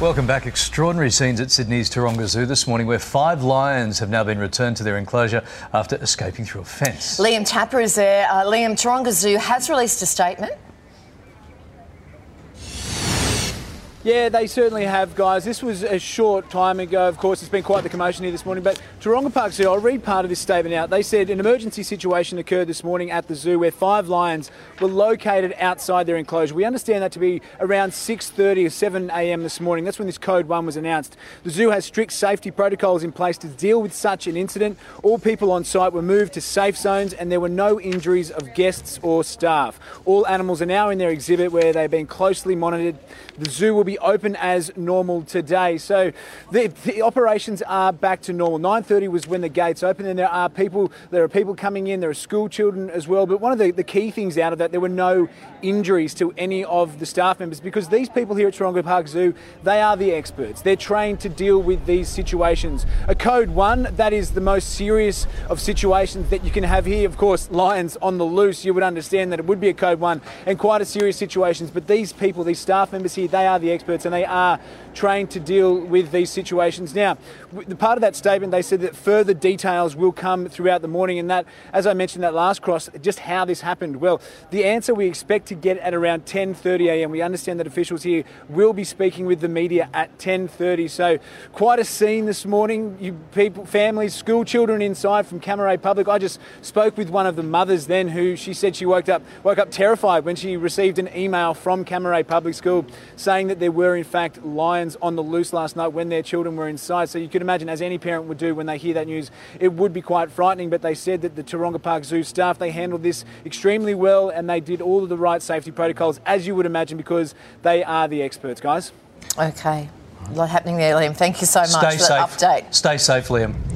Welcome back. Extraordinary scenes at Sydney's Taronga Zoo this morning, where 5 lions have now been returned to their enclosure after escaping through a fence. Liam Tapper is there. Liam, Taronga Zoo has released a statement. Yeah, they certainly have, guys. This was a short time ago. Of course, it's been quite the commotion here this morning. But Taronga Park Zoo, I'll read part of this statement out. They said an emergency situation occurred this morning at the zoo where 5 lions were located outside their enclosure. We understand that to be around 6:30 or 7 a.m. this morning. That's when this Code 1 was announced. The zoo has strict safety protocols in place to deal with such an incident. All people on site were moved to safe zones and there were no injuries of guests or staff. All animals are now in their exhibit where they've been closely monitored. The zoo will be open as normal today. So the operations are back to normal. 9:30 was when the gates opened, and there are people coming in. There are school children as well. But one of the key things out of that, there were no injuries to any of the staff members, because these people here at Taronga Park Zoo, they are the experts. They're trained to deal with these situations. A Code 1, that is the most serious of situations that you can have here. Of course, lions on the loose, you would understand that it would be a Code 1 and quite a serious situation. But these people, these staff members here, they are the experts and they are trained to deal with these situations. Now, the part of that statement, they said that further details will come throughout the morning, and that, as I mentioned that last cross, just how this happened. Well, the answer we expect to get at around 10:30 a.m. We understand that officials here will be speaking with the media at 10:30. So quite a scene this morning. You people, families, school children inside from Cammeray Public. I just spoke with one of the mothers then, who she said she woke up terrified when she received an email from Cammeray Public School saying that there were in fact lions on the loose last night when their children were inside. So you could imagine, as any parent would do when they hear that news, it would be quite frightening. But they said that the Taronga Park Zoo staff, they handled this extremely well and they did all of the right safety protocols, as you would imagine, because they are the experts, guys. Okay. A lot happening there, Liam. Thank you so much for that update. Stay safe, Liam.